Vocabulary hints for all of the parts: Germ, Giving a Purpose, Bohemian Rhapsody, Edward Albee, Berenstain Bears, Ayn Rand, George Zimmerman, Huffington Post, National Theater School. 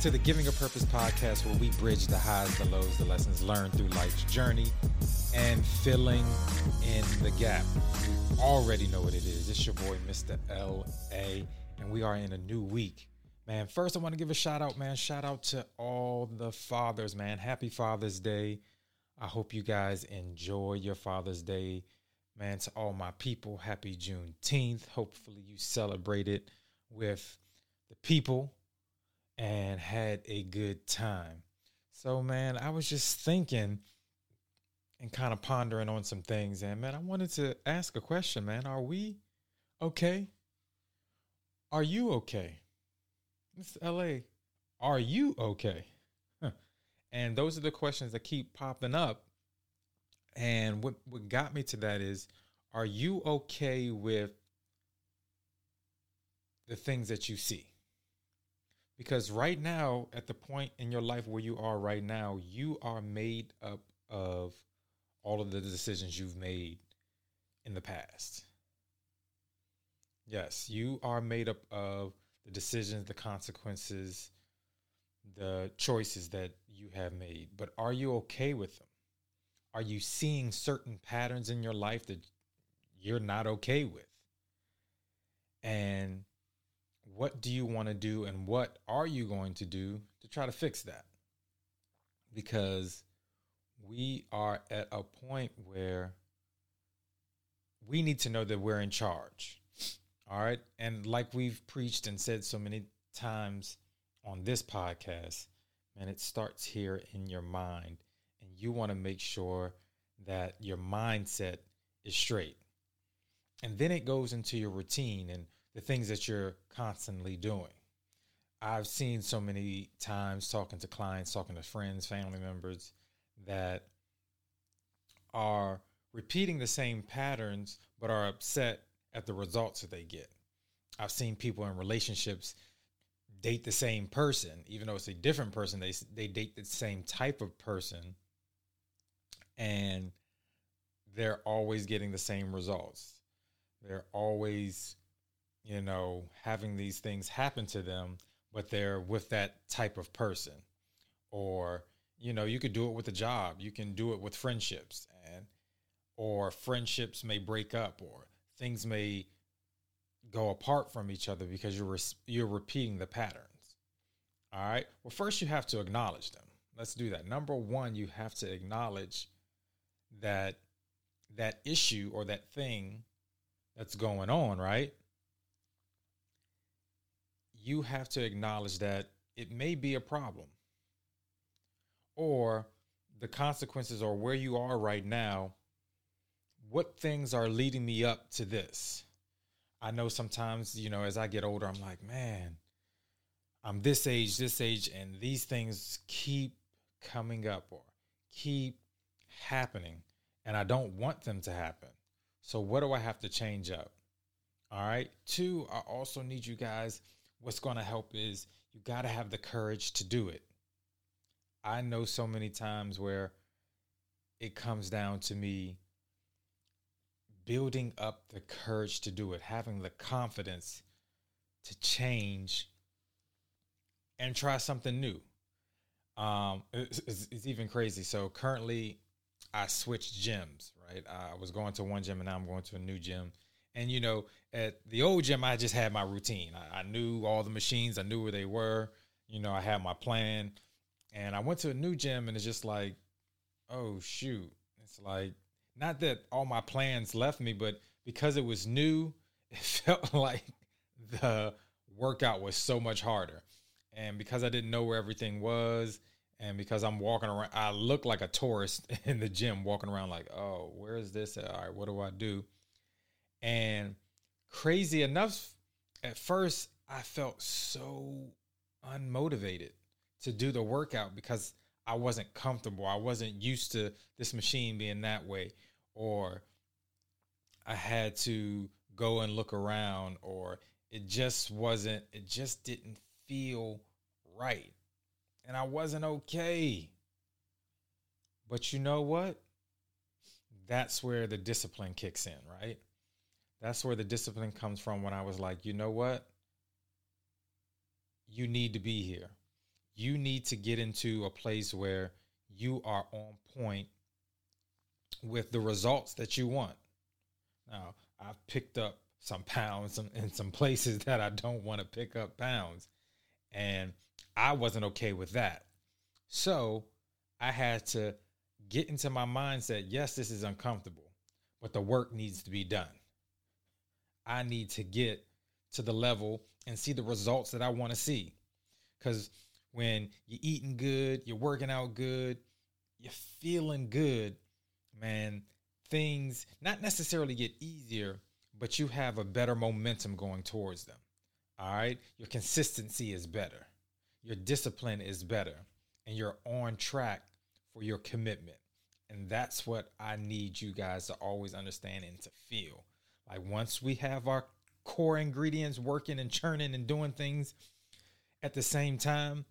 to the Giving a Purpose podcast, where we bridge the highs, the lows, the lessons learned through life's journey and filling in the gap. You already know what it is. It's your boy, Mr. L.A., and we are in a new week. Man, first, I want to give a shout out, man. Shout out to all the fathers, man. Happy Father's Day. I hope you guys enjoy your Father's Day. Man, to all my people, happy Juneteenth. Hopefully you celebrate it with the people and had a good time. So, man, I was just thinking and kind of pondering on some things. And, man, I wanted to ask a question, man. Are we okay? Are you okay? Mr. L.A., are you okay? Huh. And those are the questions that keep popping up. And what got me to that is, are you okay with the things that you see? Because right now, at the point in your life where you are right now, you are made up of all of the decisions you've made in the past. Yes, you are made up of the decisions, the consequences, the choices that you have made. But are you okay with them? Are you seeing certain patterns in your life that you're not okay with? And what do you want to do, and what are you going to do to try to fix that? Because we are at a point where we need to know that we're in charge. All right. And like we've preached and said so many times on this podcast, man, it starts here in your mind. And you want to make sure that your mindset is straight. And then it goes into your routine and the things that you're constantly doing. I've seen so many times talking to clients, talking to friends, family members that are repeating the same patterns, but are upset at the results that they get. I've seen people in relationships date the same person, even though it's a different person, they date the same type of person, and they're always getting the same results. They're always, you know, having these things happen to them, but they're with that type of person. Or, you know, you could do it with a job. You can do it with friendships, or friendships may break up, or things may go apart from each other because you're repeating the patterns. All right. Well, first you have to acknowledge them. Let's do that. Number one, you have to acknowledge that that issue or that thing that's going on, right? You have to acknowledge that it may be a problem, or the consequences are where you are right now. What things are leading me up to this? I know sometimes, you know, as I get older, I'm like, man, I'm this age, and these things keep coming up or keep happening, and I don't want them to happen. So what do I have to change up? All right. 2, I also need you guys. What's going to help is you got to have the courage to do it. I know so many times where it comes down to me building up the courage to do it, having the confidence to change and try something new. It's even crazy. So currently I switched gyms, right? I was going to one gym and now I'm going to a new gym. And, you know, at the old gym, I just had my routine. I knew all the machines. I knew where they were. You know, I had my plan. And I went to a new gym, and it's just like, oh, shoot. It's like, not that all my plans left me, but because it was new, it felt like the workout was so much harder. And because I didn't know where everything was, and because I'm walking around, I look like a tourist in the gym walking around like, oh, where is this? All right, what do I do? And crazy enough, at first, I felt so unmotivated to do the workout because I wasn't comfortable. I wasn't used to this machine being that way, or I had to go and look around, or it just didn't feel right. And I wasn't okay. But you know what? That's where the discipline kicks in, right? That's where the discipline comes from, when I was like, you know what? You need to be here. You need to get into a place where you are on point with the results that you want. Now, I've picked up some pounds in some places that I don't want to pick up pounds. And I wasn't okay with that. So I had to get into my mindset, yes, this is uncomfortable, but the work needs to be done. I need to get to the level and see the results that I want to see. Because when you're eating good, you're working out good, you're feeling good, man, things not necessarily get easier, but you have a better momentum going towards them. All right. Your consistency is better. Your discipline is better, and you're on track for your commitment. And that's what I need you guys to always understand and to feel. Like, once we have our core ingredients working and churning and doing things at the same time,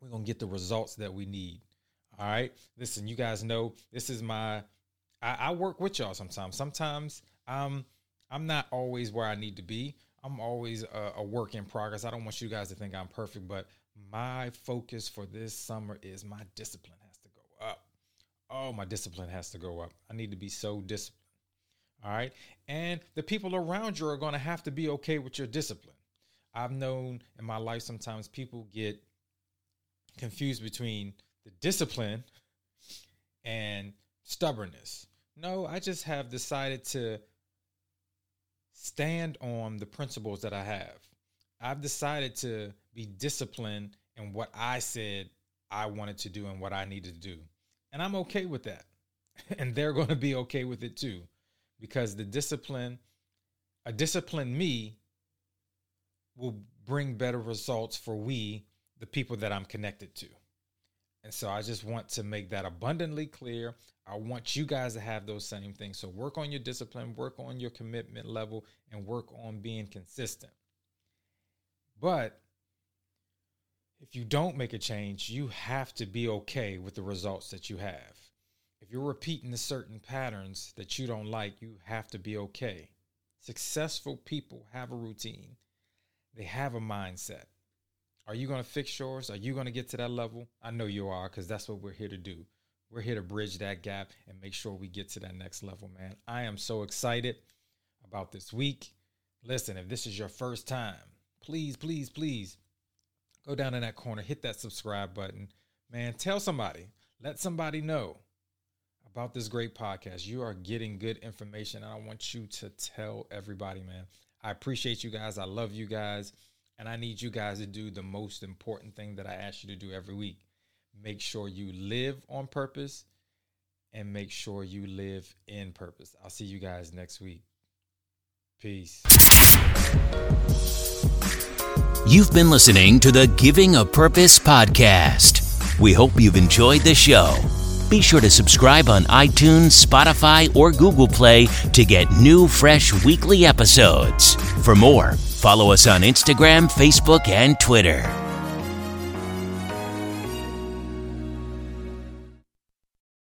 we're going to get the results that we need. All right. Listen, you guys know this is I work with y'all sometimes. Sometimes I'm not always where I need to be. I'm always a work in progress. I don't want you guys to think I'm perfect, but my focus for this summer is my discipline has to go up. Oh, my discipline has to go up. I need to be so disciplined. All right. And the people around you are going to have to be okay with your discipline. I've known in my life sometimes people get confused between the discipline and stubbornness. No, I just have decided to stand on the principles that I have. I've decided to be disciplined in what I said I wanted to do and what I needed to do. And I'm okay with that. And they're going to be okay with it too. Because a disciplined me will bring better results for the people that I'm connected to. And so I just want to make that abundantly clear. I want you guys to have those same things. So work on your discipline, work on your commitment level, and work on being consistent. But if you don't make a change, you have to be okay with the results that you have. If you're repeating the certain patterns that you don't like, you have to be okay. Successful people have a routine. They have a mindset. Are you going to fix yours? Are you going to get to that level? I know you are, because that's what we're here to do. We're here to bridge that gap and make sure we get to that next level, man. I am so excited about this week. Listen, if this is your first time, please, please, please go down in that corner, hit that subscribe button, man. Tell somebody, let somebody know about this great podcast. You are getting good information, and I want you to tell everybody, man. I appreciate you guys. I love you guys. And I need you guys to do the most important thing that I ask you to do every week. Make sure you live on purpose, and make sure you live in purpose. I'll see you guys next week. Peace. You've been listening to the Giving a Purpose podcast. We hope you've enjoyed the show. Be sure to subscribe on iTunes, Spotify, or Google Play to get new, fresh weekly episodes. For more, follow us on Instagram, Facebook, and Twitter.